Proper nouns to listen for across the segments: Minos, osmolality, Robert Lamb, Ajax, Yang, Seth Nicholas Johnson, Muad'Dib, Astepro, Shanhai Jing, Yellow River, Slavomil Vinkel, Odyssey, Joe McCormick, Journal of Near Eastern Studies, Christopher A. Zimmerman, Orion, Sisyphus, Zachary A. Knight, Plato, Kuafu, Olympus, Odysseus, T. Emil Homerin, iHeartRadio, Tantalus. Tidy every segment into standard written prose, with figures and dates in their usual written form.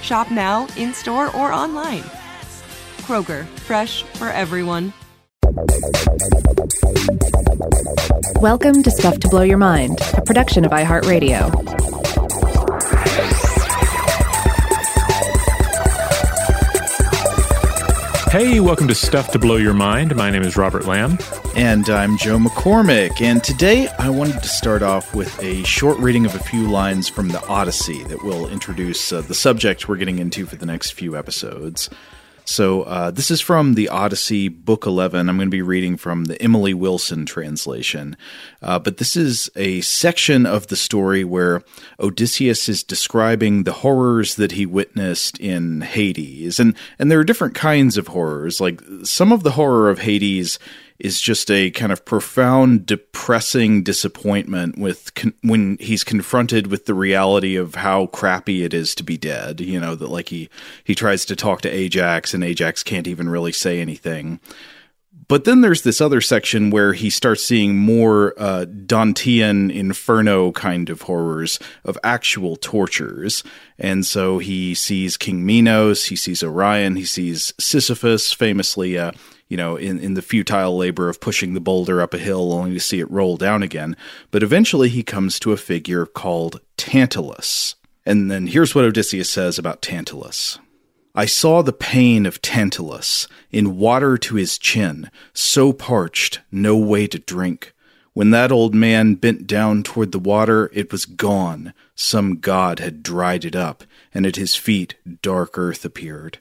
Shop now, in-store, or online. Kroger, fresh for everyone. Welcome to Stuff to Blow Your Mind, a production of iHeartRadio. Hey, welcome to Stuff to Blow Your Mind. My name is Robert Lamb. And I'm Joe McCormick, and today I wanted to start off with a short reading of a few lines from the Odyssey that will introduce the subject we're getting into for the next few episodes. So this is from the Odyssey, Book 11. I'm going to be reading from the Emily Wilson translation. But this is a section of the story where Odysseus is describing the horrors that he witnessed in Hades. And there are different kinds of horrors. Like, some of the horror of Hades is just a kind of profound, depressing disappointment with when he's confronted with the reality of how crappy it is to be dead. You know, that like he tries to talk to Ajax and Ajax can't even really say anything. But then there's this other section where he starts seeing more Dantean inferno kind of horrors of actual tortures. And so he sees King Minos, he sees Orion, he sees Sisyphus, famously, in the futile labor of pushing the boulder up a hill only to see it roll down again. But eventually he comes to a figure called Tantalus. And then here's what Odysseus says about Tantalus. I saw the pain of Tantalus, in water to his chin, so parched, no way to drink. When that old man bent down toward the water, it was gone. Some god had dried it up, and at his feet dark earth appeared.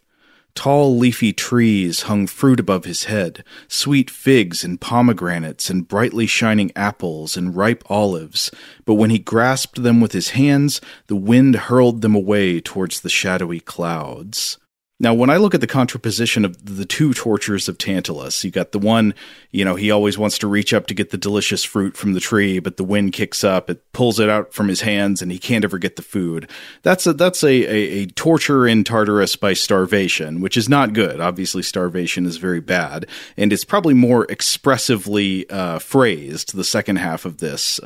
Tall leafy trees hung fruit above his head, sweet figs and pomegranates and brightly shining apples and ripe olives, but when he grasped them with his hands, the wind hurled them away towards the shadowy clouds. Now, when I look at the contraposition of the two tortures of Tantalus, you got the one, he always wants to reach up to get the delicious fruit from the tree, but the wind kicks up, it pulls it out from his hands, and he can't ever get the food. That's a torture in Tartarus by starvation, which is not good. Obviously, starvation is very bad, and it's probably more expressively phrased, the second half of this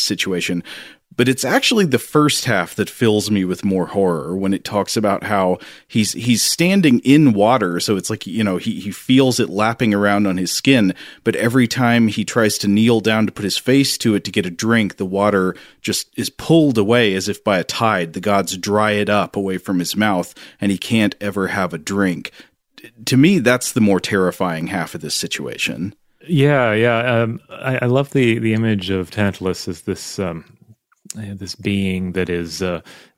situation. But it's actually the first half that fills me with more horror, when it talks about how he's standing in water. So it's like, he feels it lapping around on his skin. But every time he tries to kneel down to put his face to it to get a drink, the water just is pulled away as if by a tide. The gods dry it up away from his mouth, and he can't ever have a drink. To me, that's the more terrifying half of this situation. Yeah. I love the image of Tantalus as this this being that is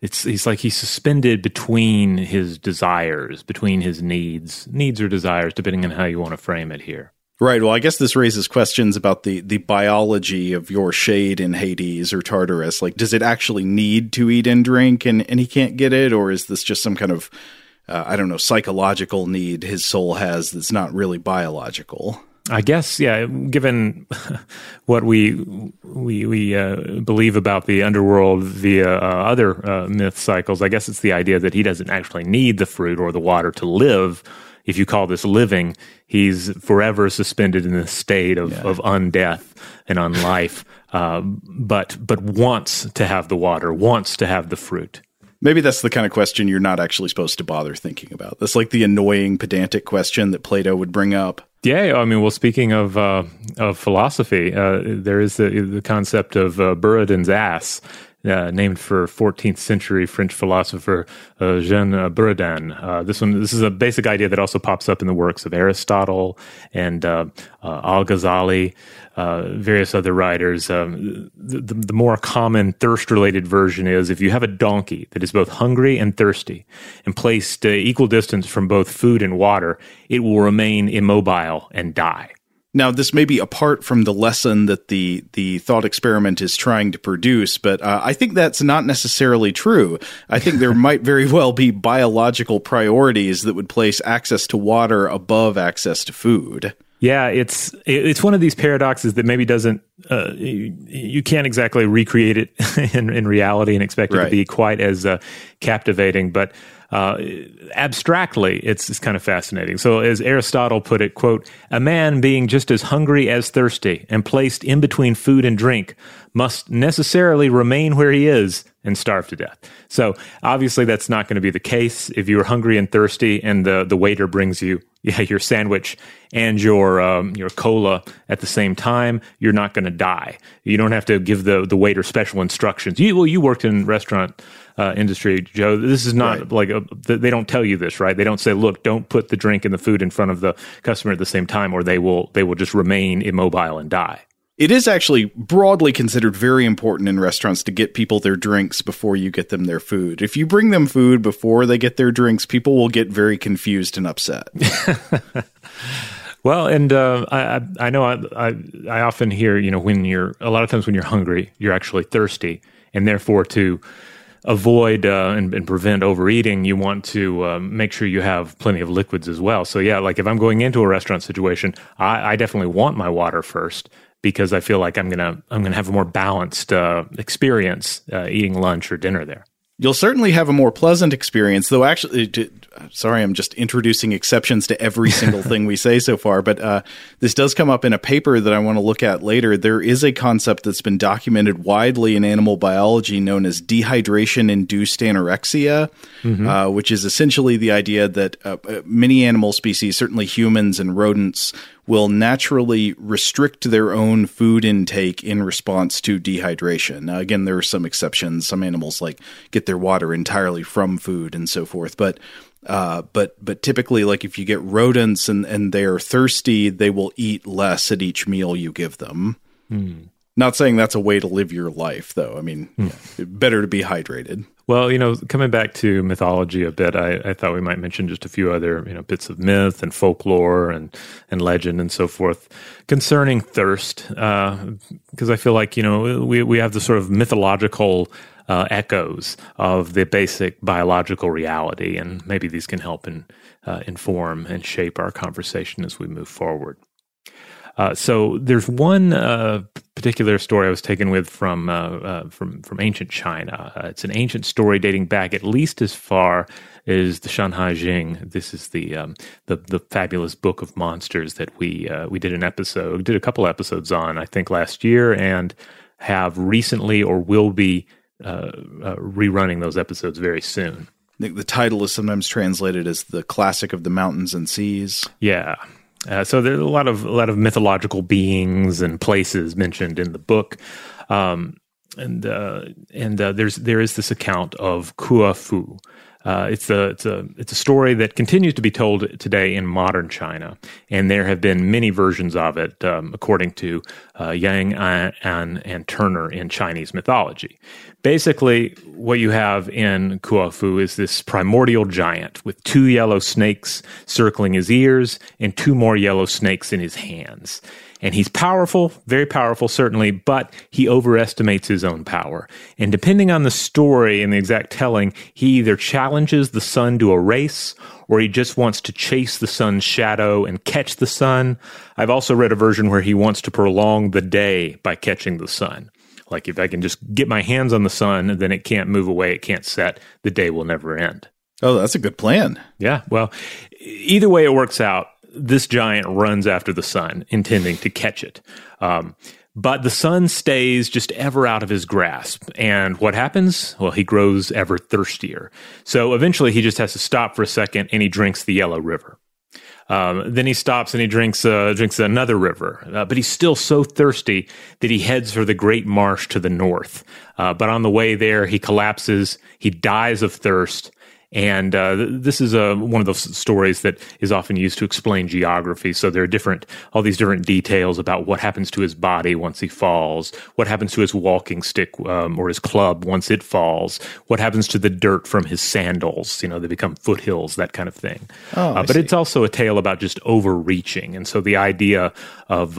he's like he's suspended between his desires, between his needs or desires, depending on how you want to frame it here. Right. Well, I guess this raises questions about the biology of your shade in Hades or Tartarus. Like, does it actually need to eat and drink and he can't get it? Or is this just some kind of, psychological need his soul has that's not really biological? I guess, yeah, given what we believe about the underworld via other myth cycles, I guess it's the idea that he doesn't actually need the fruit or the water to live. If you call this living, he's forever suspended in a state of undeath and unlife, but wants to have the water, wants to have the fruit. Maybe that's the kind of question you're not actually supposed to bother thinking about. That's like the annoying pedantic question that Plato would bring up. Yeah, I mean, well, speaking of philosophy, there is the concept of Buridan's ass, named for 14th century French philosopher Jean Buridan. This is a basic idea that also pops up in the works of Aristotle and Al-Ghazali, various other writers. The more common thirst-related version is if you have a donkey that is both hungry and thirsty and placed equal distance from both food and water, it will remain immobile and die. Now, this may be apart from the lesson that the thought experiment is trying to produce, but I think that's not necessarily true. I think there might very well be biological priorities that would place access to water above access to food. Yeah, it's one of these paradoxes that maybe doesn't you can't exactly recreate it in reality and expect it to be quite as captivating, but abstractly, it's kind of fascinating. So as Aristotle put it, quote, "A man being just as hungry as thirsty and placed in between food and drink must necessarily remain where he is and starve to death." So obviously that's not going to be the case. If you're hungry and thirsty and the waiter brings you your sandwich and your cola at the same time, you're not going to die. You don't have to give the waiter special instructions. You worked in restaurant industry, Joe. This is not like they don't tell you this, right? They don't say, "Look, don't put the drink and the food in front of the customer at the same time, or they will just remain immobile and die." It is actually broadly considered very important in restaurants to get people their drinks before you get them their food. If you bring them food before they get their drinks, people will get very confused and upset. Well, and I know I often hear, when you're a lot of times when you're hungry, you're actually thirsty, and therefore to avoid and prevent overeating, you want to make sure you have plenty of liquids as well. So yeah, like if I'm going into a restaurant situation, I definitely want my water first, because I feel like I'm gonna have a more balanced experience eating lunch or dinner there. You'll certainly have a more pleasant experience, though. Actually, sorry, I'm just introducing exceptions to every single thing we say so far, but this does come up in a paper that I want to look at later. There is a concept that's been documented widely in animal biology known as dehydration-induced anorexia, which is essentially the idea that many animal species, certainly humans and rodents, will naturally restrict their own food intake in response to dehydration. Now, again, there are some exceptions. Some animals like get their water entirely from food and so forth. But typically, like if you get rodents and they are thirsty, they will eat less at each meal you give them. Mm. Not saying that's a way to live your life, though. I mean, better to be hydrated. Well, coming back to mythology a bit, I thought we might mention just a few other, bits of myth and folklore and legend and so forth concerning thirst, because I feel like, we have the sort of mythological echoes of the basic biological reality, and maybe these can help inform and shape our conversation as we move forward. So there's one particular story I was taken with from ancient China. It's an ancient story dating back at least as far as the Shanhai Jing. This is the fabulous book of monsters that we did a couple episodes on, I think last year, and have recently or will be rerunning those episodes very soon. I think the title is sometimes translated as the classic of the mountains and seas. Yeah. So there are a lot of mythological beings and places mentioned in the book, and there is this account of Kuafu, It's a story that continues to be told today in modern China, and there have been many versions of it, according to Yang An and Turner in Chinese mythology. Basically, what you have in Kuafu is this primordial giant with two yellow snakes circling his ears and two more yellow snakes in his hands. And he's powerful, very powerful, certainly, but he overestimates his own power. And depending on the story and the exact telling, he either challenges the sun to a race or he just wants to chase the sun's shadow and catch the sun. I've also read a version where he wants to prolong the day by catching the sun. Like, if I can just get my hands on the sun, then it can't move away, it can't set, the day will never end. Oh, that's a good plan. Yeah, well, either way it works out, this giant runs after the sun, intending to catch it. But the sun stays just ever out of his grasp. And what happens? Well, he grows ever thirstier. So eventually he just has to stop for a second, and he drinks the Yellow River. Then he stops and he drinks another river, but he's still so thirsty that he heads for the Great Marsh to the north. But on the way there, he collapses, he dies of thirst. And this is one of those stories that is often used to explain geography. So there are all these different details about what happens to his body once he falls, what happens to his walking stick or his club once it falls, what happens to the dirt from his sandals. You know, they become foothills, that kind of thing. But it's also a tale about just overreaching. And so the idea of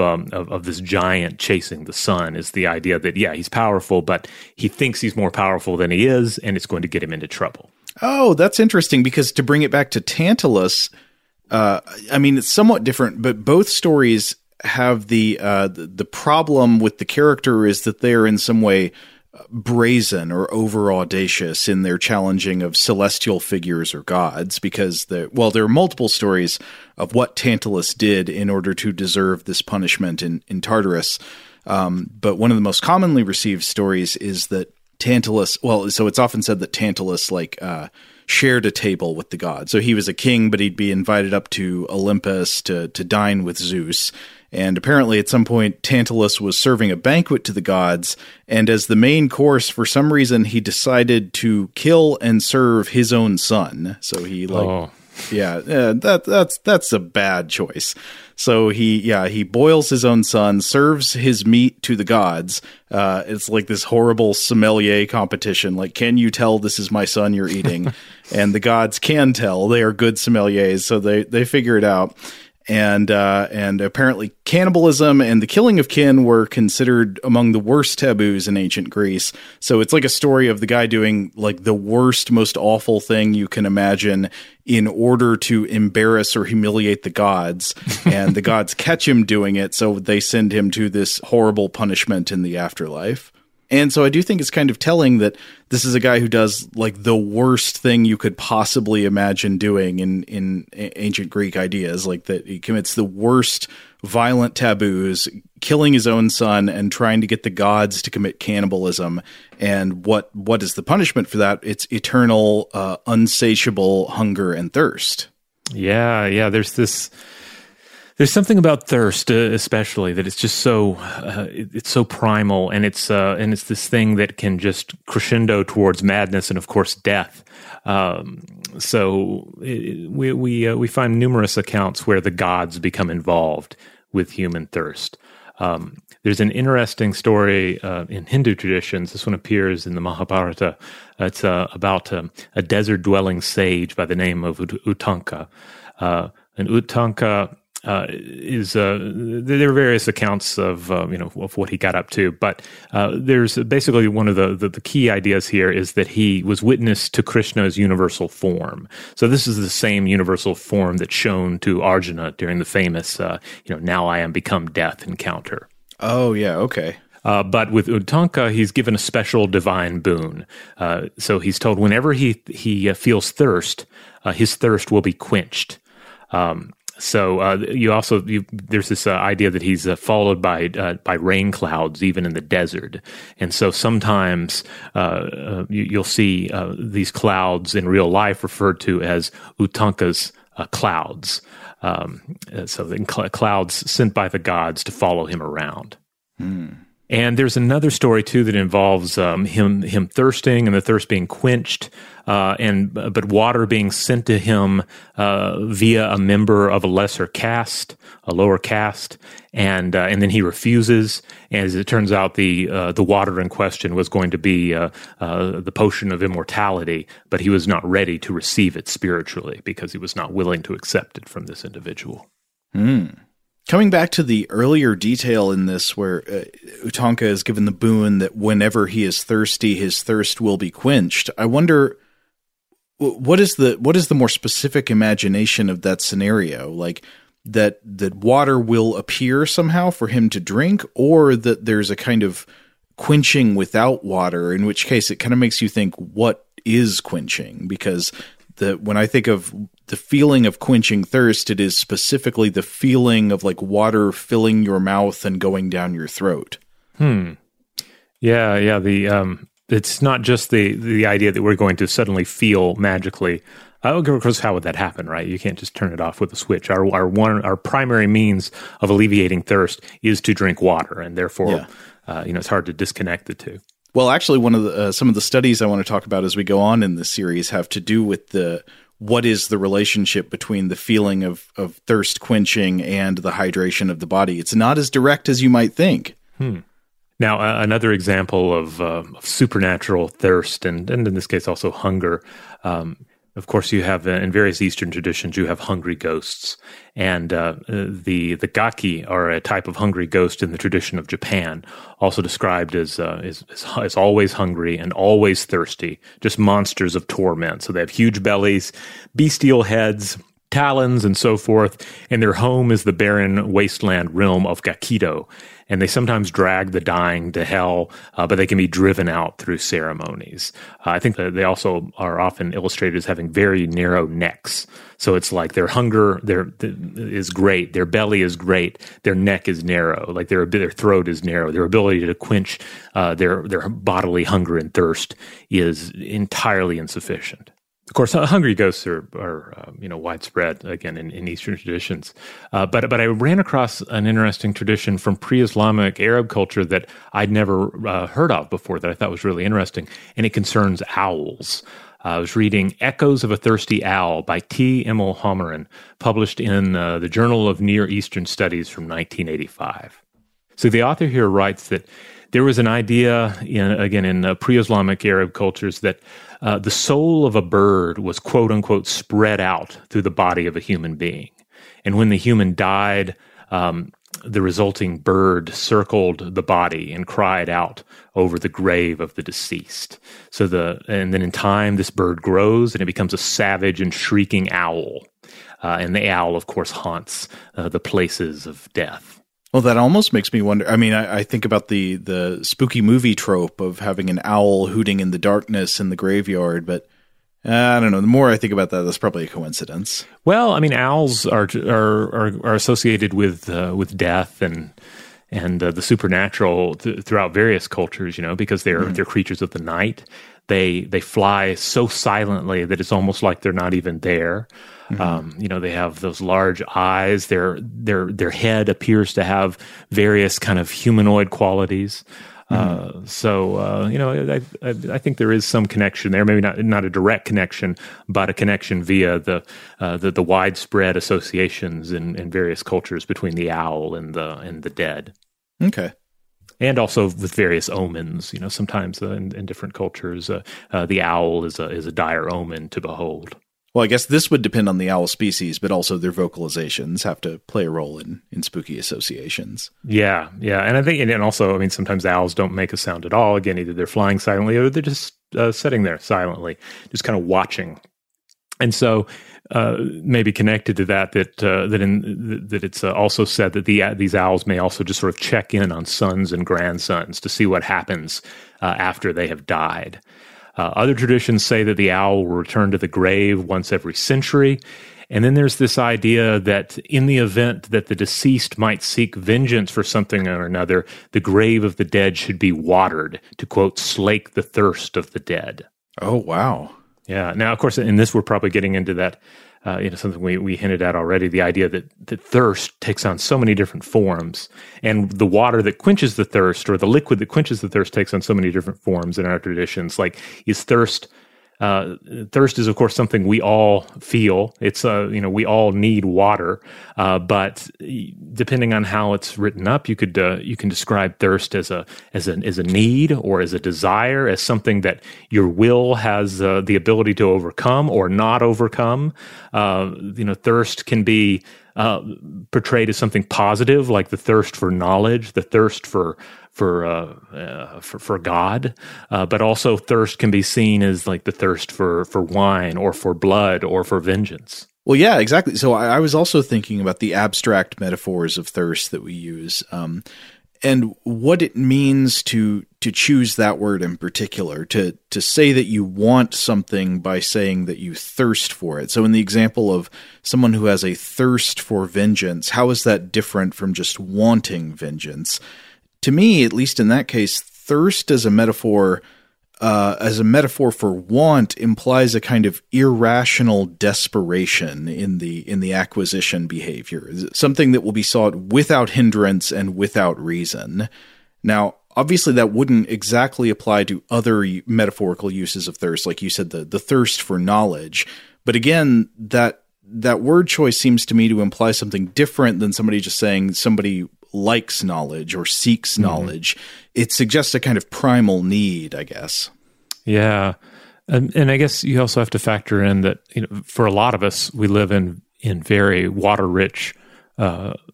this giant chasing the sun is the idea that, yeah, he's powerful, but he thinks he's more powerful than he is, and it's going to get him into trouble. Oh, that's interesting, because to bring it back to Tantalus, I mean, it's somewhat different, but both stories have the problem with the character is that they're in some way brazen or over audacious in their challenging of celestial figures or gods, because there are multiple stories of what Tantalus did in order to deserve this punishment in Tartarus. But one of the most commonly received stories is that Tantalus, well, so it's often said that Tantalus, shared a table with the gods. So he was a king, but he'd be invited up to Olympus to dine with Zeus. And apparently at some point, Tantalus was serving a banquet to the gods. And as the main course, for some reason, he decided to kill and serve his own son. So he, that's a bad choice. So he boils his own son, serves his meat to the gods. It's like this horrible sommelier competition. Like, can you tell this is my son you're eating? And the gods can tell. They are good sommeliers, so they figure it out. And apparently cannibalism and the killing of kin were considered among the worst taboos in ancient Greece. So it's like a story of the guy doing like the worst, most awful thing you can imagine in order to embarrass or humiliate the gods. And the gods catch him doing it, so they send him to this horrible punishment in the afterlife. And so I do think it's kind of telling that this is a guy who does like the worst thing you could possibly imagine doing in ancient Greek ideas, like that he commits the worst violent taboos, killing his own son and trying to get the gods to commit cannibalism. And what is the punishment for that? It's eternal, unsatiable hunger and thirst. Yeah. There's something about thirst, especially, that it's just so it's so primal, and it's this thing that can just crescendo towards madness and, of course, death. So we find numerous accounts where the gods become involved with human thirst. There's an interesting story in Hindu traditions. This one appears in the Mahabharata. It's about a desert-dwelling sage by the name of Utanka, and Utanka. There are various accounts of what he got up to, but there's basically one of the key ideas here is that he was witness to Krishna's universal form. So this is the same universal form that's shown to Arjuna during the famous "Now I am become death" encounter. Oh yeah, okay. But with Utanka, he's given a special divine boon. So he's told whenever he feels thirst, his thirst will be quenched. So there's this idea that he's followed by rain clouds even in the desert, and so sometimes you'll see these clouds in real life referred to as Utanka's clouds. So the clouds sent by the gods to follow him around. And there's another story, too, that involves him thirsting and the thirst being quenched, but water being sent to him via a member of a lesser caste, a lower caste, and then he refuses. And as it turns out, the water in question was going to be the potion of immortality, but he was not ready to receive it spiritually because he was not willing to accept it from this individual. Mm. Coming back to the earlier detail in this where Utanka is given the boon that whenever he is thirsty, his thirst will be quenched, I wonder what is the more specific imagination of that scenario? Like that water will appear somehow for him to drink, or that there's a kind of quenching without water, in which case it kind of makes you think, what is quenching? Because when I think of the feeling of quenching thirst, it is specifically the feeling of like water filling your mouth and going down your throat. Yeah. It's not just the idea that we're going to suddenly feel magically. Because how would that happen, right? You can't just turn it off with a switch. Our primary means of alleviating thirst is to drink water, and therefore, it's hard to disconnect the two. Well, actually, some of the studies I want to talk about as we go on in this series have to do with what is the relationship between the feeling of thirst quenching and the hydration of the body. It's not as direct as you might think. Now, another example of supernatural thirst, and in this case also hunger. Of course, you have in various Eastern traditions, you have hungry ghosts, and the gaki are a type of hungry ghost in the tradition of Japan, also described as always hungry and always thirsty, just monsters of torment. So they have huge bellies, bestial heads, talons, and so forth, and their home is the barren wasteland realm of Gakido, and they sometimes drag the dying to hell, but they can be driven out through ceremonies. I think that they also are often illustrated as having very narrow necks, so it's like their hunger is great, their belly is great, their neck is narrow, like their throat is narrow, their ability to quench their bodily hunger and thirst is entirely insufficient. Of course, hungry ghosts are widespread again in Eastern traditions. But I ran across an interesting tradition from pre-Islamic Arab culture that I'd never heard of before that I thought was really interesting, and it concerns owls. I was reading Echoes of a Thirsty Owl by T. Emil Homerin, published in the Journal of Near Eastern Studies from 1985. So the author here writes that there was an idea, in pre-Islamic Arab cultures, that the soul of a bird was, quote-unquote, spread out through the body of a human being. And when the human died, the resulting bird circled the body and cried out over the grave of the deceased. And then in time, this bird grows, and it becomes a savage and shrieking owl. And the owl, of course, haunts the places of death. Well, that almost makes me wonder. I mean, I think about the spooky movie trope of having an owl hooting in the darkness in the graveyard, but I don't know. The more I think about that, that's probably a coincidence. Well, I mean, owls are associated with death and the supernatural throughout various cultures, because they're creatures of the night. They fly so silently that it's almost like they're not even there. Mm-hmm. They have those large eyes. Their head appears to have various kind of humanoid qualities. Mm-hmm. I think there is some connection there. Maybe not a direct connection, but a connection via the widespread associations in various cultures between the owl and the dead. Okay. And also with various omens, sometimes in different cultures, the owl is a dire omen to behold. Well, I guess this would depend on the owl species, but also their vocalizations have to play a role in spooky associations. Yeah, and I think, and also, I mean, sometimes owls don't make a sound at all. Again, either they're flying silently or they're just sitting there silently, just kind of watching. And so, maybe connected to that it's also said that these owls may also just sort of check in on sons and grandsons to see what happens after they have died. Other traditions say that the owl will return to the grave once every century. And then there's this idea that in the event that the deceased might seek vengeance for something or another, the grave of the dead should be watered to, quote, slake the thirst of the dead. Oh, wow. Yeah. Now, of course, in this, we're probably getting into that something we hinted at already, the idea that thirst takes on so many different forms, and the water that quenches the thirst, or the liquid that quenches the thirst, takes on so many different forms in our traditions. Like, is thirst? Thirst is, of course, something we all feel. It's we all need water, but depending on how it's written up, you can describe thirst as a need, or as a desire, as something that your will has the ability to overcome or not overcome. Thirst can be portrayed as something positive, like the thirst for knowledge, the thirst for God, but also thirst can be seen as like the thirst for wine, or for blood, or for vengeance. Well, yeah, exactly. So I was also thinking about the abstract metaphors of thirst that we use, and what it means to choose that word in particular, to say that you want something by saying that you thirst for it. So in the example of someone who has a thirst for vengeance, how is that different from just wanting vengeance? To me, at least in that case, thirst as a metaphor for want implies a kind of irrational desperation in the acquisition behavior, something that will be sought without hindrance and without reason. Now, obviously, that wouldn't exactly apply to other metaphorical uses of thirst, like you said, the thirst for knowledge. But again, that word choice seems to me to imply something different than somebody just saying somebody likes knowledge or seeks knowledge. Mm-hmm. It suggests a kind of primal need, I guess. Yeah. And I guess you also have to factor in that, for a lot of us, we live in very water-rich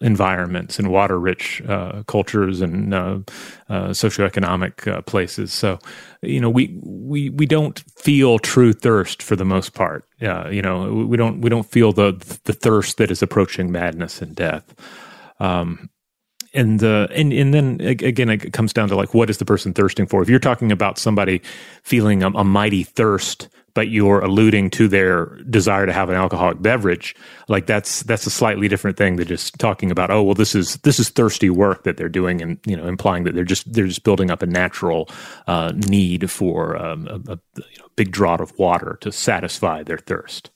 environments and water-rich cultures and socioeconomic places. So, we don't feel true thirst for the most part. We don't feel the thirst that is approaching madness and death. And then again, it comes down to like, what is the person thirsting for? If you're talking about somebody feeling a mighty thirst, but you're alluding to their desire to have an alcoholic beverage, like that's a slightly different thing than just talking about, oh, well, this is thirsty work that they're doing, and implying that they're just building up a natural need for a big draught of water to satisfy their thirst.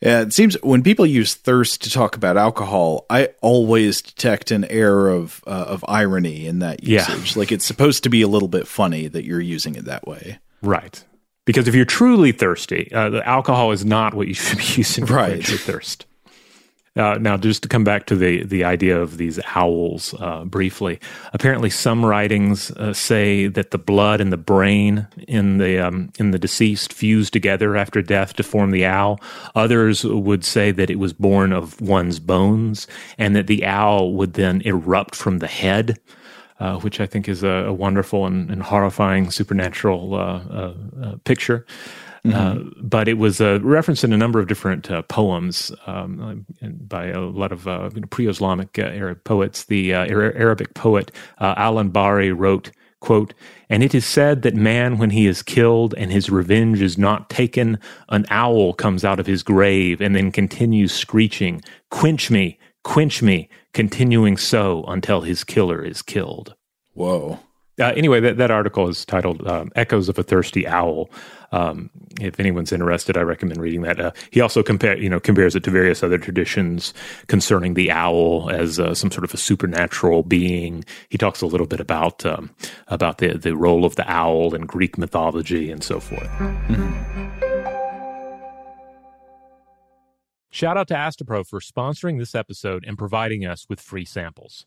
Yeah, it seems when people use thirst to talk about alcohol, I always detect an air of irony in that usage. Yeah. Like, it's supposed to be a little bit funny that you're using it that way. Right. Because if you're truly thirsty, the alcohol is not what you should be using to quench your thirst. Now, just to come back to the idea of these owls briefly, apparently some writings say that the blood and the brain in the deceased fused together after death to form the owl. Others would say that it was born of one's bones, and that the owl would then erupt from the head, which I think is a wonderful and horrifying supernatural picture. Mm-hmm. But it was referenced in a number of different poems by a lot of pre-Islamic Arab poets. The Arabic poet Al-Anbari wrote, quote, "And it is said that man, when he is killed and his revenge is not taken, an owl comes out of his grave and then continues screeching, 'Quench me, quench me,' continuing so until his killer is killed." Whoa. Anyway, that article is titled "Echoes of a Thirsty Owl." If anyone's interested, I recommend reading that. He also compares it to various other traditions concerning the owl as some sort of a supernatural being. He talks a little bit about the role of the owl in Greek mythology and so forth. Mm-hmm. Shout out to Astepro for sponsoring this episode and providing us with free samples.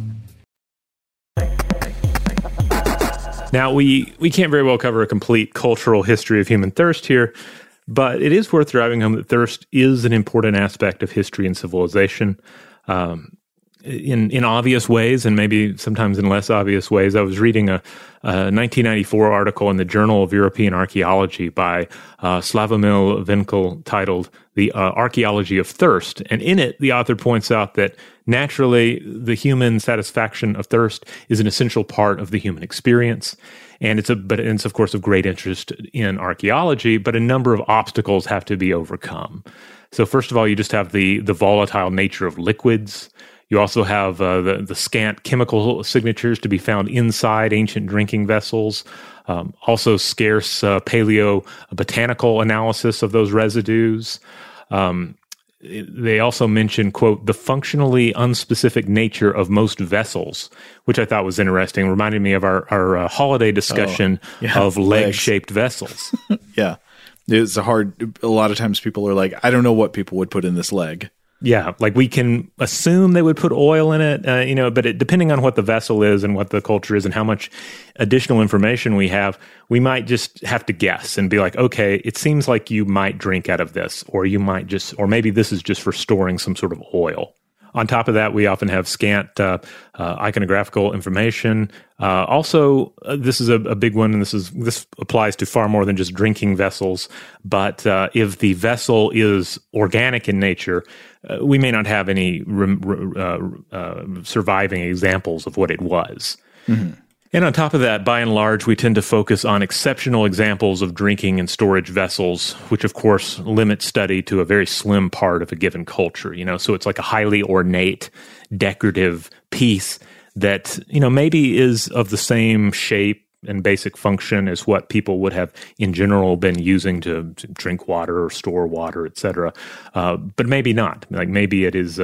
Now, we can't very well cover a complete cultural history of human thirst here, but it is worth driving home that thirst is an important aspect of history and civilization in obvious ways, and maybe sometimes in less obvious ways. I was reading a 1994 article in the Journal of European Archaeology by Slavomil Vinkel titled The Archaeology of Thirst, and in it, the author points out that naturally, the human satisfaction of thirst is an essential part of the human experience, and it's of course of great interest in archaeology, but a number of obstacles have to be overcome. So first of all, you just have the volatile nature of liquids. You also have the scant chemical signatures to be found inside ancient drinking vessels, also scarce paleobotanical analysis of those residues. They also mention, quote, the functionally unspecific nature of most vessels, which I thought was interesting. Reminded me of our holiday discussion of leg-shaped vessels. Yeah. It's a lot of times people are like, I don't know what people would put in this leg. Yeah, like we can assume they would put oil in it, but depending on what the vessel is and what the culture is and how much additional information we have, we might just have to guess and be like, okay, it seems like you might drink out of this, or maybe this is just for storing some sort of oil. On top of that, we often have scant iconographical information. Also, this is a big one, and this applies to far more than just drinking vessels. But if the vessel is organic in nature, we may not have any surviving examples of what it was. Mm-hmm. And on top of that, by and large, we tend to focus on exceptional examples of drinking and storage vessels, which, of course, limits study to a very slim part of a given culture, you know. So it's like a highly ornate, decorative piece that, you know, maybe is of the same shape and basic function as what people would have in general been using to drink water or store water, et cetera. But maybe not. Like maybe it is,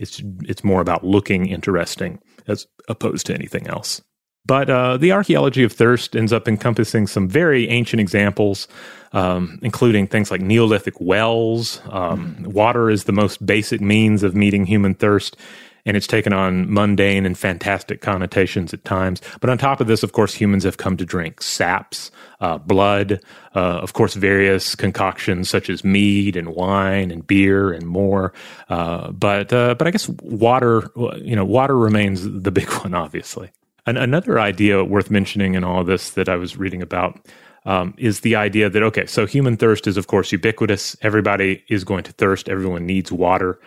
it's more about looking interesting as opposed to anything else. But the archaeology of thirst ends up encompassing some very ancient examples, including things like Neolithic wells. Water is the most basic means of meeting human thirst, and it's taken on mundane and fantastic connotations at times. But on top of this, of course, humans have come to drink saps, blood, of course, various concoctions such as mead and wine and beer and more. But I guess water remains the big one, obviously. Another idea worth mentioning in all this that I was reading about is the idea that, okay, so human thirst is, of course, ubiquitous. Everybody is going to thirst. Everyone needs water.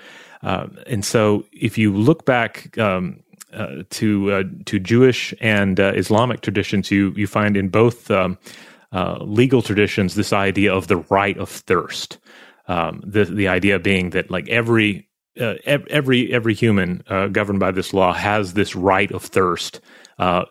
And so if you look back to Jewish and Islamic traditions, you find in both legal traditions this idea of the right of thirst, the idea being that like every human governed by this law has this right of thirst,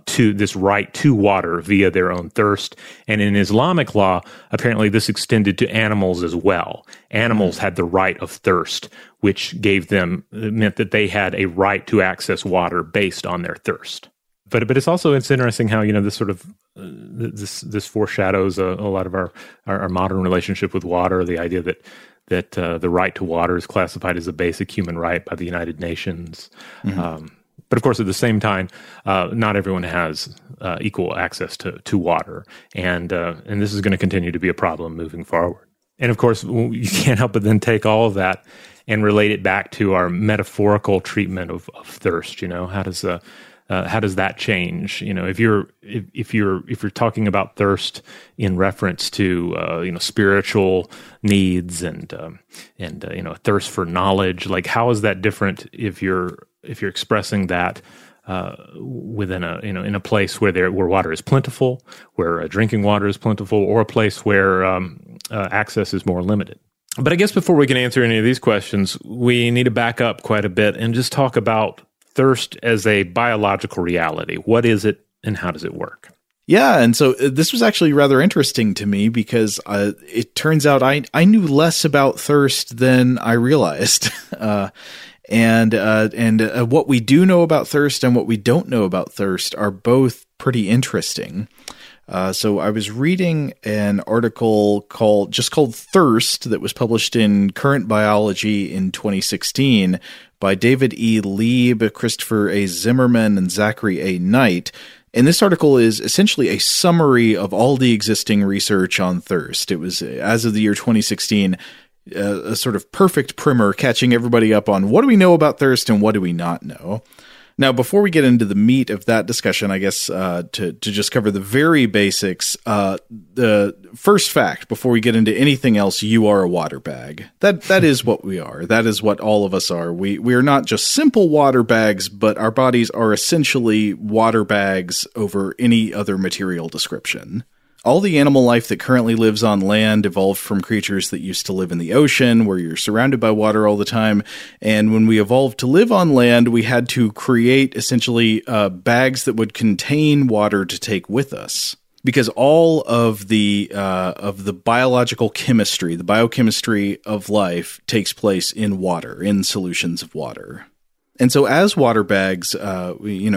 to this right to water via their own thirst. And in Islamic law, apparently this extended to animals as well. Animals had the right of thirst, which meant that they had a right to access water based on their thirst. But it's also, it's interesting how, you know, this sort of this foreshadows a lot of our modern relationship with water, the idea that the right to water is classified as a basic human right by the United Nations. Mm-hmm. But of course, at the same time, not everyone has equal access to water. And this is going to continue to be a problem moving forward. And of course, you can't help but then take all of that and relate it back to our metaphorical treatment of thirst. You know, how does that change? You know, if you're talking about thirst in reference to spiritual needs and thirst for knowledge, like how is that different if you're expressing that within in a place where water is plentiful, where drinking water is plentiful, or a place where access is more limited? But I guess before we can answer any of these questions, we need to back up quite a bit and just talk about thirst as a biological reality. What is it and how does it work? Yeah, and so this was actually rather interesting to me because it turns out I knew less about thirst than I realized. And what we do know about thirst and what we don't know about thirst are both pretty interesting. So I was reading an article called Thirst that was published in Current Biology in 2016 by David E. Lieb, Christopher A. Zimmerman, and Zachary A. Knight. And this article is essentially a summary of all the existing research on thirst. It was, as of the year 2016, a sort of perfect primer catching everybody up on what do we know about thirst and what do we not know. Now, before we get into the meat of that discussion, I guess to just cover the very basics, the first fact before we get into anything else, you are a water bag. That is what we are. That is what all of us are. We are not just simple water bags, but our bodies are essentially water bags over any other material description. All the animal life that currently lives on land evolved from creatures that used to live in the ocean, where you're surrounded by water all the time. And when we evolved to live on land, we had to create essentially bags that would contain water to take with us. Because all of the biological chemistry, the biochemistry of life takes place in water, in solutions of water. And so as water bags, we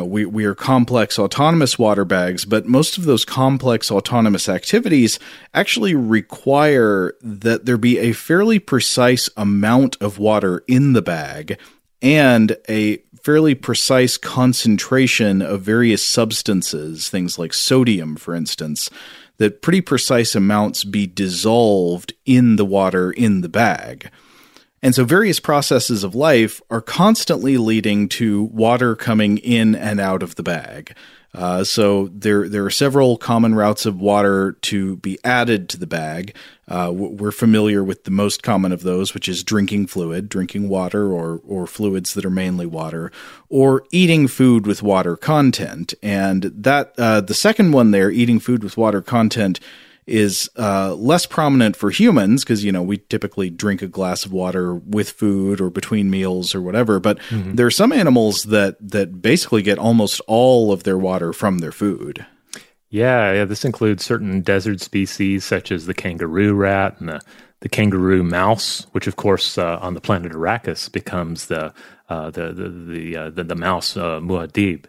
are complex autonomous water bags, but most of those complex autonomous activities actually require that there be a fairly precise amount of water in the bag and a fairly precise concentration of various substances, things like sodium, for instance, that pretty precise amounts be dissolved in the water in the bag. And so various processes of life are constantly leading to water coming in and out of the bag. So there are several common routes of water to be added to the bag. We're familiar with the most common of those, which is drinking fluid, drinking water or fluids that are mainly water, or eating food with water content. And that the second one there, eating food with water content, is less prominent for humans because, you know, we typically drink a glass of water with food or between meals or whatever. But there are some animals that basically get almost all of their water from their food. Yeah. This includes certain desert species such as the kangaroo rat and the kangaroo mouse, which, of course, on the planet Arrakis becomes the mouse muad'Dib.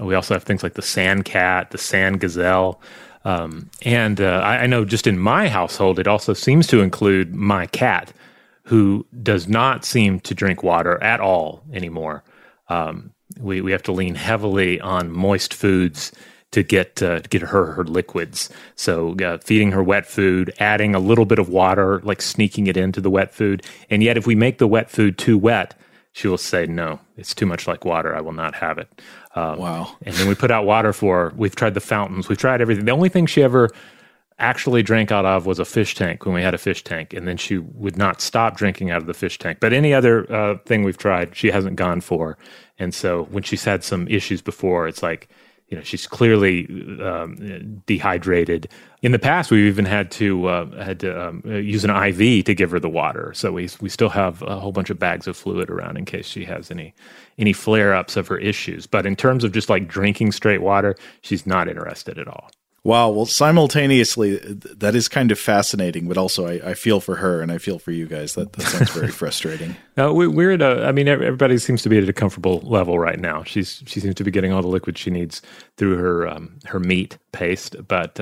We also have things like the sand cat, the sand gazelle. I know just in my household, it also seems to include my cat, who does not seem to drink water at all anymore. We have to lean heavily on moist foods to get her liquids. So feeding her wet food, adding a little bit of water, like sneaking it into the wet food. And yet if we make the wet food too wet, she will say, no, it's too much like water. I will not have it. Wow. And then we put out water for her. We've tried the fountains. We've tried everything. The only thing she ever actually drank out of was a fish tank when we had a fish tank. And then she would not stop drinking out of the fish tank. But any other thing we've tried, she hasn't gone for. And so when she's had some issues before, it's like, you know, she's clearly dehydrated. In the past, we've even had to use an IV to give her the water. So we still have a whole bunch of bags of fluid around in case she has any flare-ups of her issues. But in terms of just like drinking straight water, she's not interested at all. Wow. Well, simultaneously, that is kind of fascinating, but also I feel for her and I feel for you guys. That sounds very frustrating. No, we're at everybody seems to be at a comfortable level right now. She seems to be getting all the liquid she needs through her meat paste, but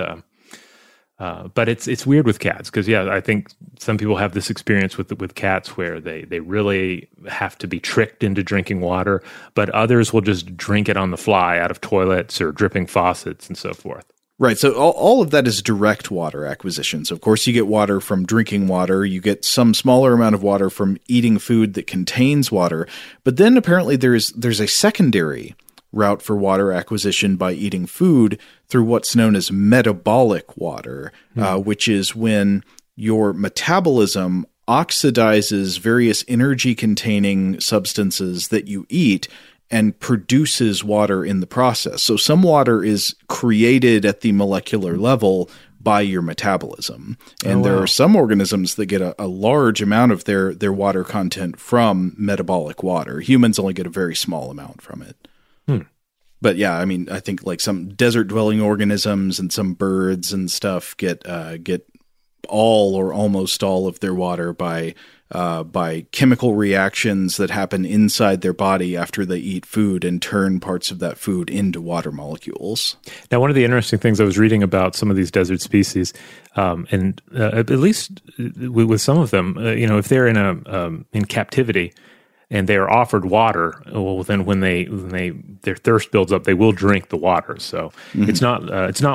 it's weird with cats because, yeah, I think some people have this experience with cats where they really have to be tricked into drinking water, but others will just drink it on the fly out of toilets or dripping faucets and so forth. Right. So all of that is direct water acquisition. So, of course, you get water from drinking water. You get some smaller amount of water from eating food that contains water. But then apparently there's a secondary route for water acquisition by eating food through what's known as metabolic water, which is when your metabolism oxidizes various energy-containing substances that you eat and produces water in the process. So some water is created at the molecular level by your metabolism. And there are some organisms that get a large amount of their water content from metabolic water. Humans only get a very small amount from it. But yeah, I mean, I think like some desert-dwelling organisms and some birds and stuff get all or almost all of their water by chemical reactions that happen inside their body after they eat food and turn parts of that food into water molecules. Now, one of the interesting things I was reading about some of these desert species, at least with some of them, you know, if they're in captivity and they are offered water, well, then when their thirst builds up, they will drink the water. So it's not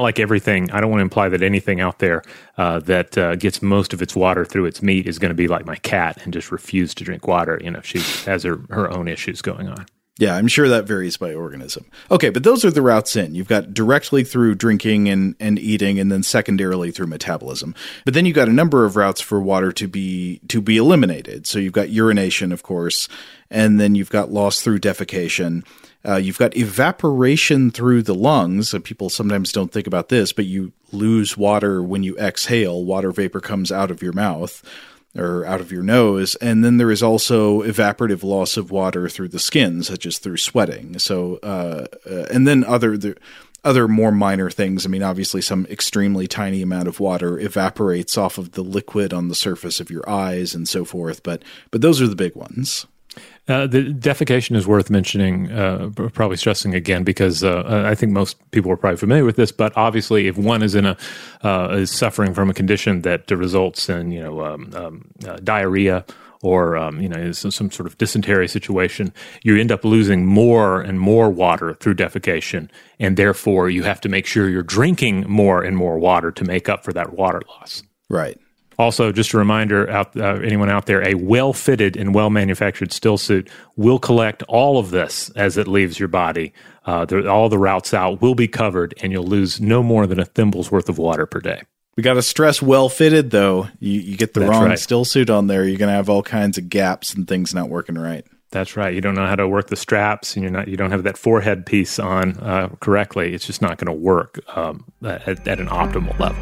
like everything. I don't want to imply that anything out there that gets most of its water through its meat is going to be like my cat and just refuse to drink water. You know, she has her own issues going on. Yeah, I'm sure that varies by organism. Okay, but those are the routes in. You've got directly through drinking and eating, and then secondarily through metabolism. But then you've got a number of routes for water to be eliminated. So you've got urination, of course, and then you've got loss through defecation. You've got evaporation through the lungs. So people sometimes don't think about this, but you lose water when you exhale. Water vapor comes out of your mouth or out of your nose. And then there is also evaporative loss of water through the skin, such as through sweating. So, and then other more minor things. I mean, obviously some extremely tiny amount of water evaporates off of the liquid on the surface of your eyes and so forth. But those are the big ones. The defecation is worth mentioning, probably stressing again, because I think most people are probably familiar with this. But obviously, if one is is suffering from a condition that results in diarrhea or some sort of dysentery situation, you end up losing more and more water through defecation, and therefore you have to make sure you're drinking more and more water to make up for that water loss. Right. Also, just a reminder, anyone out there, a well-fitted and well-manufactured still suit will collect all of this as it leaves your body. All the routes out will be covered, and you'll lose no more than a thimble's worth of water per day. We got to stress well-fitted, though. You get the still suit on there, you're going to have all kinds of gaps and things not working right. That's right. You don't know how to work the straps, and you don't have that forehead piece on correctly. It's just not going to work at an optimal level.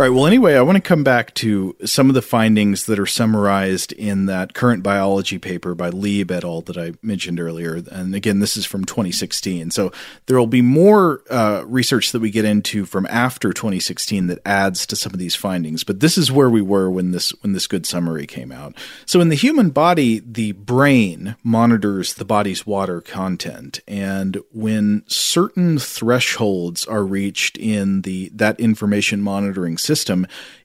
All right. Well, anyway, I want to come back to some of the findings that are summarized in that Current Biology paper by Lieb et al. That I mentioned earlier. And again, this is from 2016. So there will be more research that we get into from after 2016 that adds to some of these findings. But this is where we were when this good summary came out. So in the human body, the brain monitors the body's water content. And when certain thresholds are reached in that information monitoring system,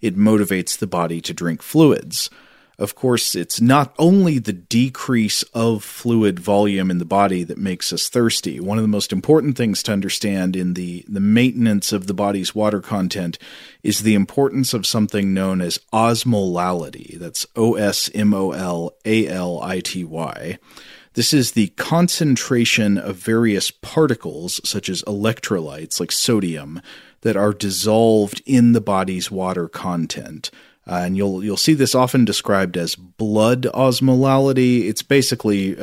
it motivates the body to drink fluids. Of course, it's not only the decrease of fluid volume in the body that makes us thirsty. One of the most important things to understand in the maintenance of the body's water content is the importance of something known as osmolality. That's osmolality. This is the concentration of various particles, such as electrolytes like sodium, that are dissolved in the body's water content. And you'll see this often described as blood osmolality. It's basically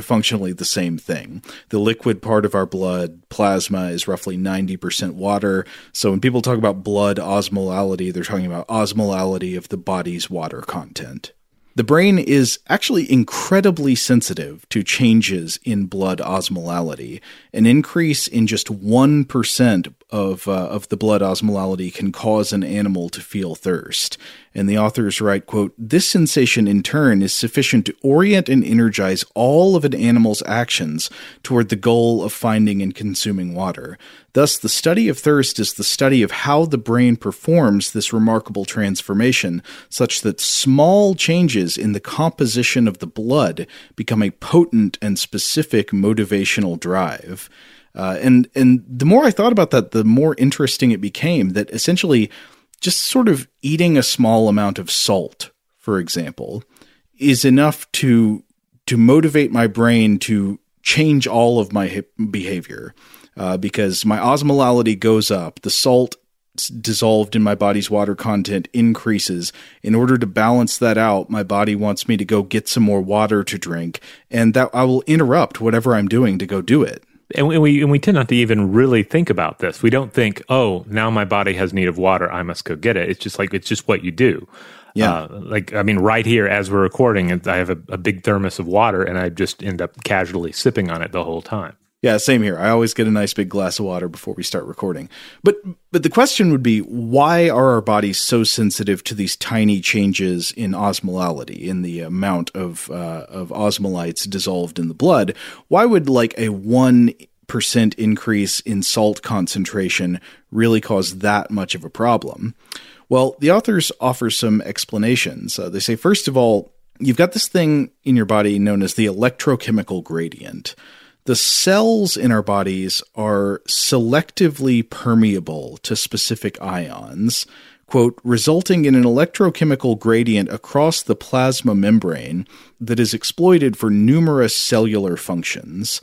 functionally the same thing. The liquid part of our blood, plasma, is roughly 90% water. So when people talk about blood osmolality, they're talking about osmolality of the body's water content. The brain is actually incredibly sensitive to changes in blood osmolality. An increase in just 1% of the blood osmolality can cause an animal to feel thirst. And the authors write, quote, "This sensation in turn is sufficient to orient and energize all of an animal's actions toward the goal of finding and consuming water. Thus, the study of thirst is the study of how the brain performs this remarkable transformation, such that small changes in the composition of the blood become a potent and specific motivational drive." And the more I thought about that, the more interesting it became that essentially just sort of eating a small amount of salt, for example, is enough to motivate my brain to change all of my behavior because my osmolality goes up. The salt dissolved in my body's water content increases. In order to balance that out, my body wants me to go get some more water to drink, and that I will interrupt whatever I'm doing to go do it. And we tend not to even really think about this. We don't think, oh, now my body has need of water. I must go get it. It's just what you do. Yeah. Right here as we're recording, I have a big thermos of water, and I just end up casually sipping on it the whole time. Yeah, same here. I always get a nice big glass of water before we start recording. But the question would be, why are our bodies so sensitive to these tiny changes in osmolality, in the amount of osmolites dissolved in the blood? Why would a 1% increase in salt concentration really cause that much of a problem? Well, the authors offer some explanations. They say, first of all, you've got this thing in your body known as the electrochemical gradient. The cells in our bodies are selectively permeable to specific ions, quote, resulting in an electrochemical gradient across the plasma membrane that is exploited for numerous cellular functions.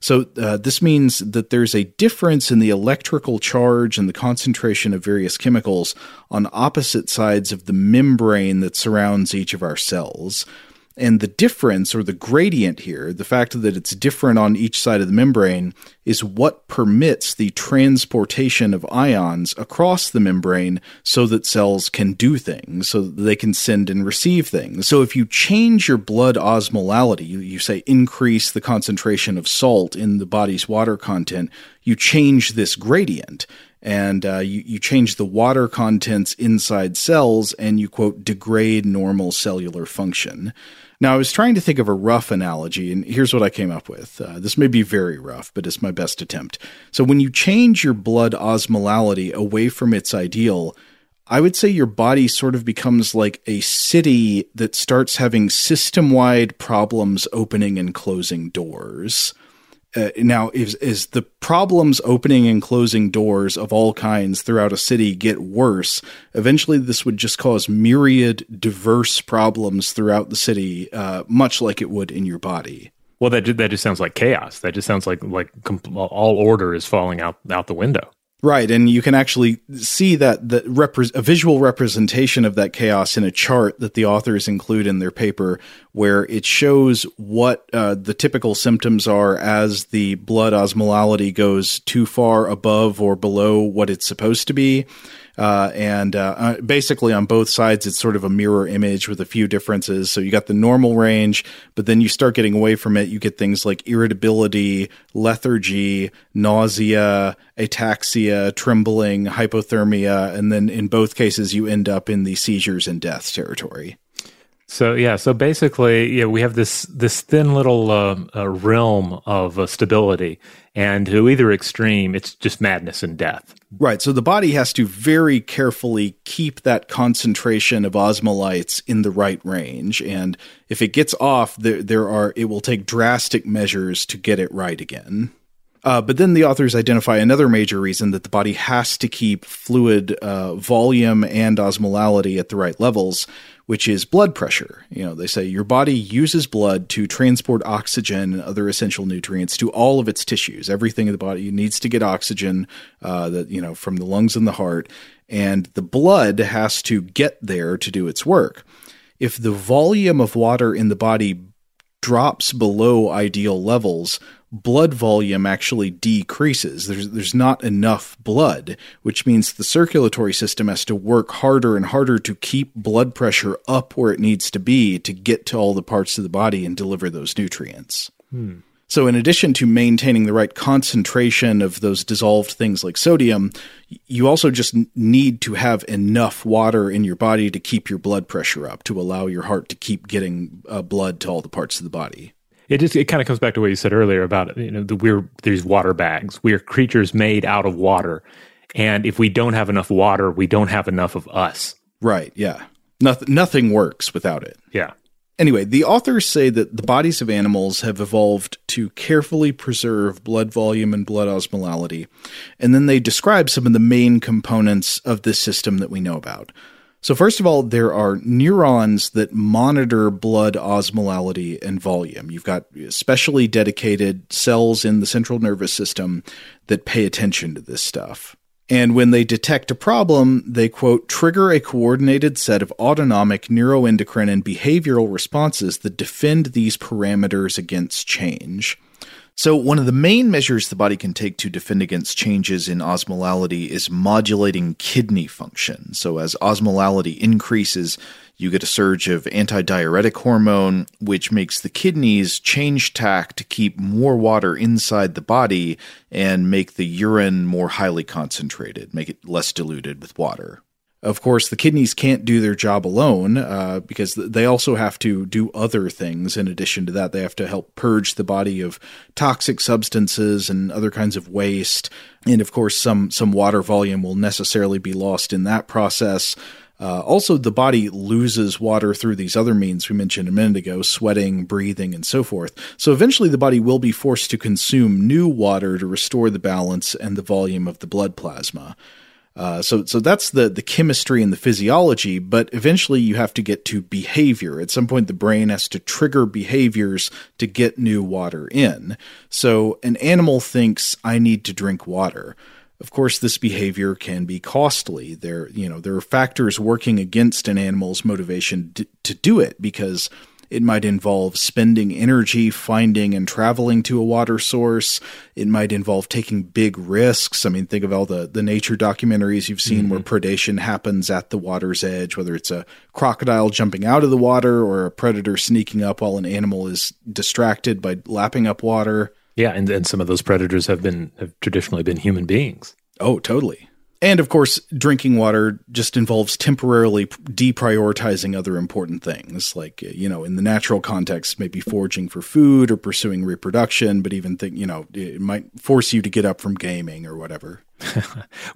So this means that there's a difference in the electrical charge and the concentration of various chemicals on opposite sides of the membrane that surrounds each of our cells. And the difference, or the gradient here, the fact that it's different on each side of the membrane, is what permits the transportation of ions across the membrane so that cells can do things, so that they can send and receive things. So if you change your blood osmolality, you say increase the concentration of salt in the body's water content, you change this gradient. And you change the water contents inside cells and you, quote, degrade normal cellular function. Now, I was trying to think of a rough analogy, and here's what I came up with. This may be very rough, but it's my best attempt. So when you change your blood osmolality away from its ideal, I would say your body sort of becomes like a city that starts having system-wide problems opening and closing doors. Now, is the problems opening and closing doors of all kinds throughout a city get worse, eventually this would just cause myriad diverse problems throughout the city, much like it would in your body. Well, that just sounds like chaos. That just sounds like all order is falling out the window. Right, and you can actually see that a visual representation of that chaos in a chart that the authors include in their paper, where it shows what the typical symptoms are as the blood osmolality goes too far above or below what it's supposed to be. And basically on both sides, it's sort of a mirror image with a few differences. So you got the normal range, but then you start getting away from it. You get things like irritability, lethargy, nausea, ataxia, trembling, hypothermia. And then in both cases, you end up in the seizures and deaths territory. So yeah, so basically, yeah, we have this thin little realm of stability, and to either extreme, it's just madness and death. Right. So the body has to very carefully keep that concentration of osmolites in the right range, and if it gets off, it will take drastic measures to get it right again. But then the authors identify another major reason that the body has to keep fluid volume and osmolality at the right levels, which is blood pressure. You know, they say your body uses blood to transport oxygen and other essential nutrients to all of its tissues. Everything in the body needs to get oxygen from the lungs and the heart, and the blood has to get there to do its work. If the volume of water in the body drops below ideal levels, blood volume actually decreases. There's not enough blood, which means the circulatory system has to work harder and harder to keep blood pressure up where it needs to be to get to all the parts of the body and deliver those nutrients. So in addition to maintaining the right concentration of those dissolved things like sodium, you also just need to have enough water in your body to keep your blood pressure up, to allow your heart to keep getting blood to all the parts of the body. It kind of comes back to what you said earlier about, you know, we're these water bags. We are creatures made out of water. And if we don't have enough water, we don't have enough of us. Right, yeah. Nothing works without it. Yeah. Anyway, the authors say that the bodies of animals have evolved to carefully preserve blood volume and blood osmolality, and then they describe some of the main components of this system that we know about. So first of all, there are neurons that monitor blood osmolality and volume. You've got specially dedicated cells in the central nervous system that pay attention to this stuff. And when they detect a problem, they, quote, trigger a coordinated set of autonomic, neuroendocrine, and behavioral responses that defend these parameters against change. So one of the main measures the body can take to defend against changes in osmolality is modulating kidney function. So as osmolality increases, you get a surge of antidiuretic hormone, which makes the kidneys change tack to keep more water inside the body and make the urine more highly concentrated, make it less diluted with water. Of course, the kidneys can't do their job alone because they also have to do other things. In addition to that, they have to help purge the body of toxic substances and other kinds of waste. And of course, some water volume will necessarily be lost in that process. Also, the body loses water through these other means we mentioned a minute ago, sweating, breathing, and so forth. So eventually the body will be forced to consume new water to restore the balance and the volume of the blood plasma. So that's the chemistry and the physiology, but eventually you have to get to behavior. At some point, the brain has to trigger behaviors to get new water in. So an animal thinks, I need to drink water. Of course, this behavior can be costly. There are factors working against an animal's motivation to do it, because it might involve spending energy finding and traveling to a water source. It might involve taking big risks. I mean, think of all the nature documentaries you've seen where predation happens at the water's edge, whether it's a crocodile jumping out of the water or a predator sneaking up while an animal is distracted by lapping up water. Yeah, and some of those predators have traditionally been human beings. Oh, totally. And of course, drinking water just involves temporarily deprioritizing other important things, like, you know, in the natural context, maybe foraging for food or pursuing reproduction, but even think, you know, it might force you to get up from gaming or whatever.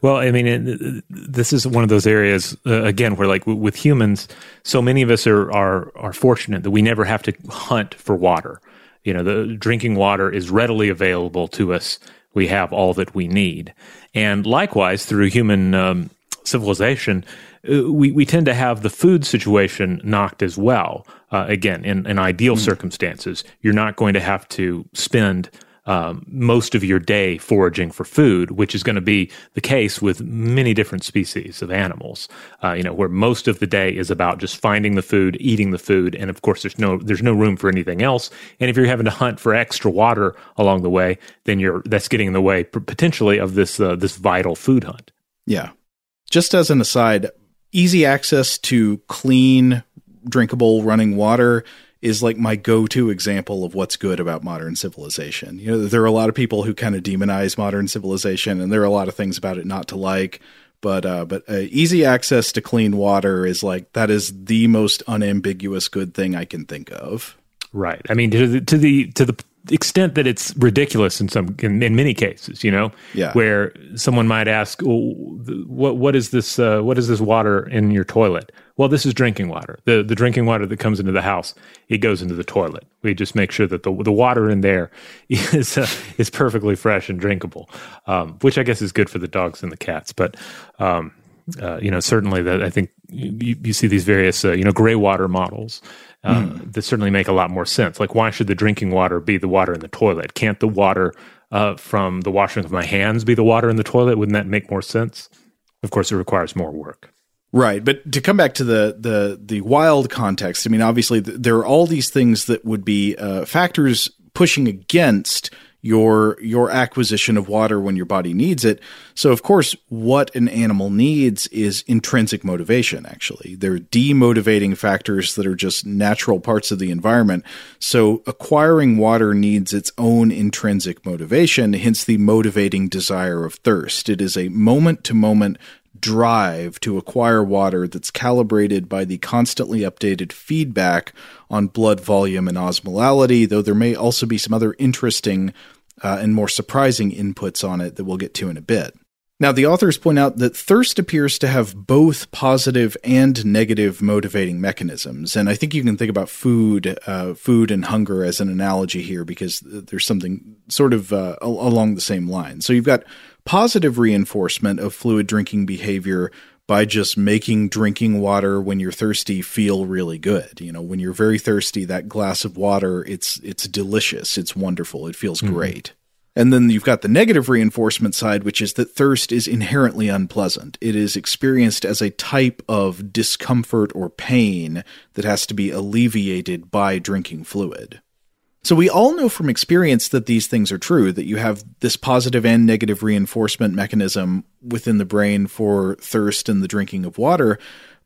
Well, I mean, this is one of those areas, again, where, like, with humans, so many of us are fortunate that we never have to hunt for water. You know, the drinking water is readily available to us. We have all that we need. And likewise, through human civilization, we tend to have the food situation knocked as well. Again, in ideal circumstances, you're not going to have to spend most of your day foraging for food, which is going to be the case with many different species of animals, where most of the day is about just finding the food, eating the food, and of course there's no room for anything else. And if you're having to hunt for extra water along the way, then that's getting in the way potentially of this vital food hunt. Yeah. Just as an aside, easy access to clean, drinkable running water is like my go-to example of what's good about modern civilization. You know, there are a lot of people who kind of demonize modern civilization, and there are a lot of things about it not to like, but easy access to clean water is like, that is the most unambiguous good thing I can think of. Right. I mean, to the extent that it's ridiculous in many cases, you know, where someone might ask, well, what is this water in your toilet? Well, this is drinking water. The drinking water that comes into the house, it goes into the toilet. We just make sure that the water in there is perfectly fresh and drinkable, which I guess is good for the dogs and the cats. But you know, certainly that I think you see these various gray water models. That certainly make a lot more sense. Like, why should the drinking water be the water in the toilet? Can't the water from the washing of my hands be the water in the toilet? Wouldn't that make more sense? Of course, it requires more work. Right. But to come back to the wild context, I mean, obviously, there are all these things that would be factors pushing against your acquisition of water when your body needs it. So, of course, what an animal needs is intrinsic motivation, actually. They're demotivating factors that are just natural parts of the environment. So acquiring water needs its own intrinsic motivation, hence the motivating desire of thirst. It is a moment-to-moment drive to acquire water that's calibrated by the constantly updated feedback on blood volume and osmolality, though there may also be some other interesting and more surprising inputs on it that we'll get to in a bit. Now, the authors point out that thirst appears to have both positive and negative motivating mechanisms. And I think you can think about food and hunger as an analogy here, because there's something sort of along the same line. So you've got positive reinforcement of fluid drinking behavior by just making drinking water when you're thirsty feel really good. You know, when you're very thirsty, that glass of water, it's delicious, it's wonderful, it feels great. And then you've got the negative reinforcement side, which is that thirst is inherently unpleasant. It is experienced as a type of discomfort or pain that has to be alleviated by drinking fluid. So we all know from experience that these things are true, that you have this positive and negative reinforcement mechanism within the brain for thirst and the drinking of water.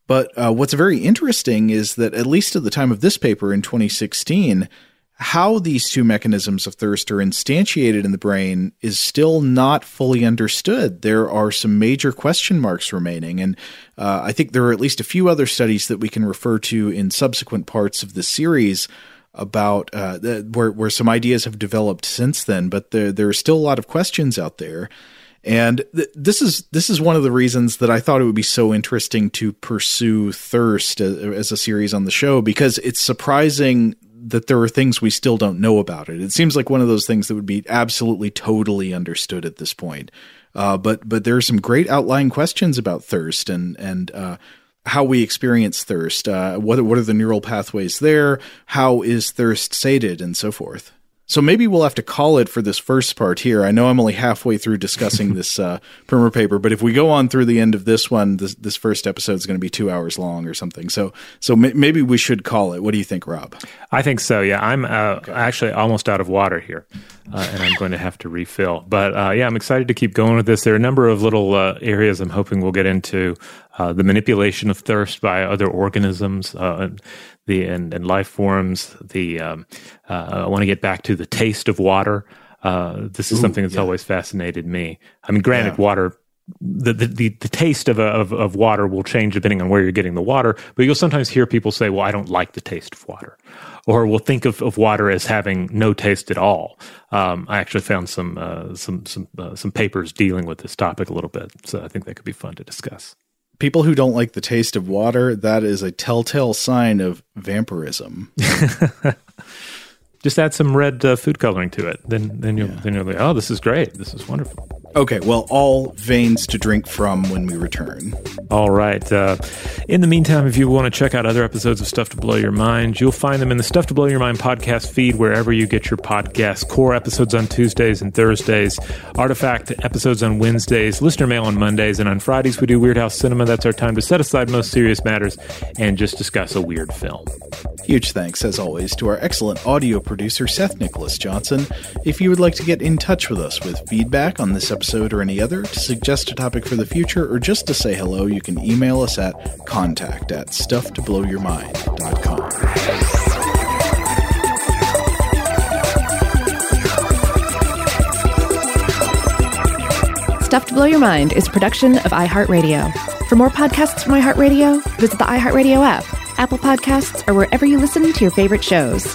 But what's very interesting is that, at least at the time of this paper in 2016, how these two mechanisms of thirst are instantiated in the brain is still not fully understood. There are some major question marks remaining, and I think there are at least a few other studies that we can refer to in subsequent parts of this series about where some ideas have developed since then, but there are still a lot of questions out there. And this is one of the reasons that I thought it would be so interesting to pursue thirst as a series on the show, because it's surprising that there are things we still don't know about it. It seems like one of those things that would be absolutely totally understood at this point. But there are some great outlying questions about thirst and how we experience thirst, what are the neural pathways there, how is thirst sated, and so forth. So maybe we'll have to call it for this first part here. I know I'm only halfway through discussing this primer paper, but if we go on through the end of this one, this first episode is going to be 2 hours long or something. So maybe we should call it. What do you think, Rob? I think so, yeah. I'm actually almost out of water here, and I'm going to have to refill. But, yeah, I'm excited to keep going with this. There are a number of little areas I'm hoping we'll get into. The manipulation of thirst by other organisms and life forms. I want to get back to the taste of water. This is something that's always fascinated me. I mean, granted, water, the taste of water will change depending on where you're getting the water, but you'll sometimes hear people say, well, I don't like the taste of water, or we'll think of water as having no taste at all. I actually found some papers dealing with this topic a little bit, so I think that could be fun to discuss. People who don't like the taste of water, that is a telltale sign of vampirism. Just add some red food coloring to it. Then you'll be, oh, this is great. This is wonderful. Okay, well, all veins to drink from when we return. All right. In the meantime, if you want to check out other episodes of Stuff to Blow Your Mind, you'll find them in the Stuff to Blow Your Mind podcast feed wherever you get your podcasts. Core episodes on Tuesdays and Thursdays. Artifact episodes on Wednesdays. Listener mail on Mondays. And on Fridays, we do Weird House Cinema. That's our time to set aside most serious matters and just discuss a weird film. Huge thanks, as always, to our excellent audio producer, Seth Nicholas Johnson. If you would like to get in touch with us with feedback on this episode, episode or any other, to suggest a topic for the future, or just to say hello, you can email us at contact@stufftoblowyourmind.com. Stuff to Blow Your Mind is a production of iHeartRadio. For more podcasts from iHeartRadio, visit the iHeartRadio app, Apple Podcasts, or wherever you listen to your favorite shows.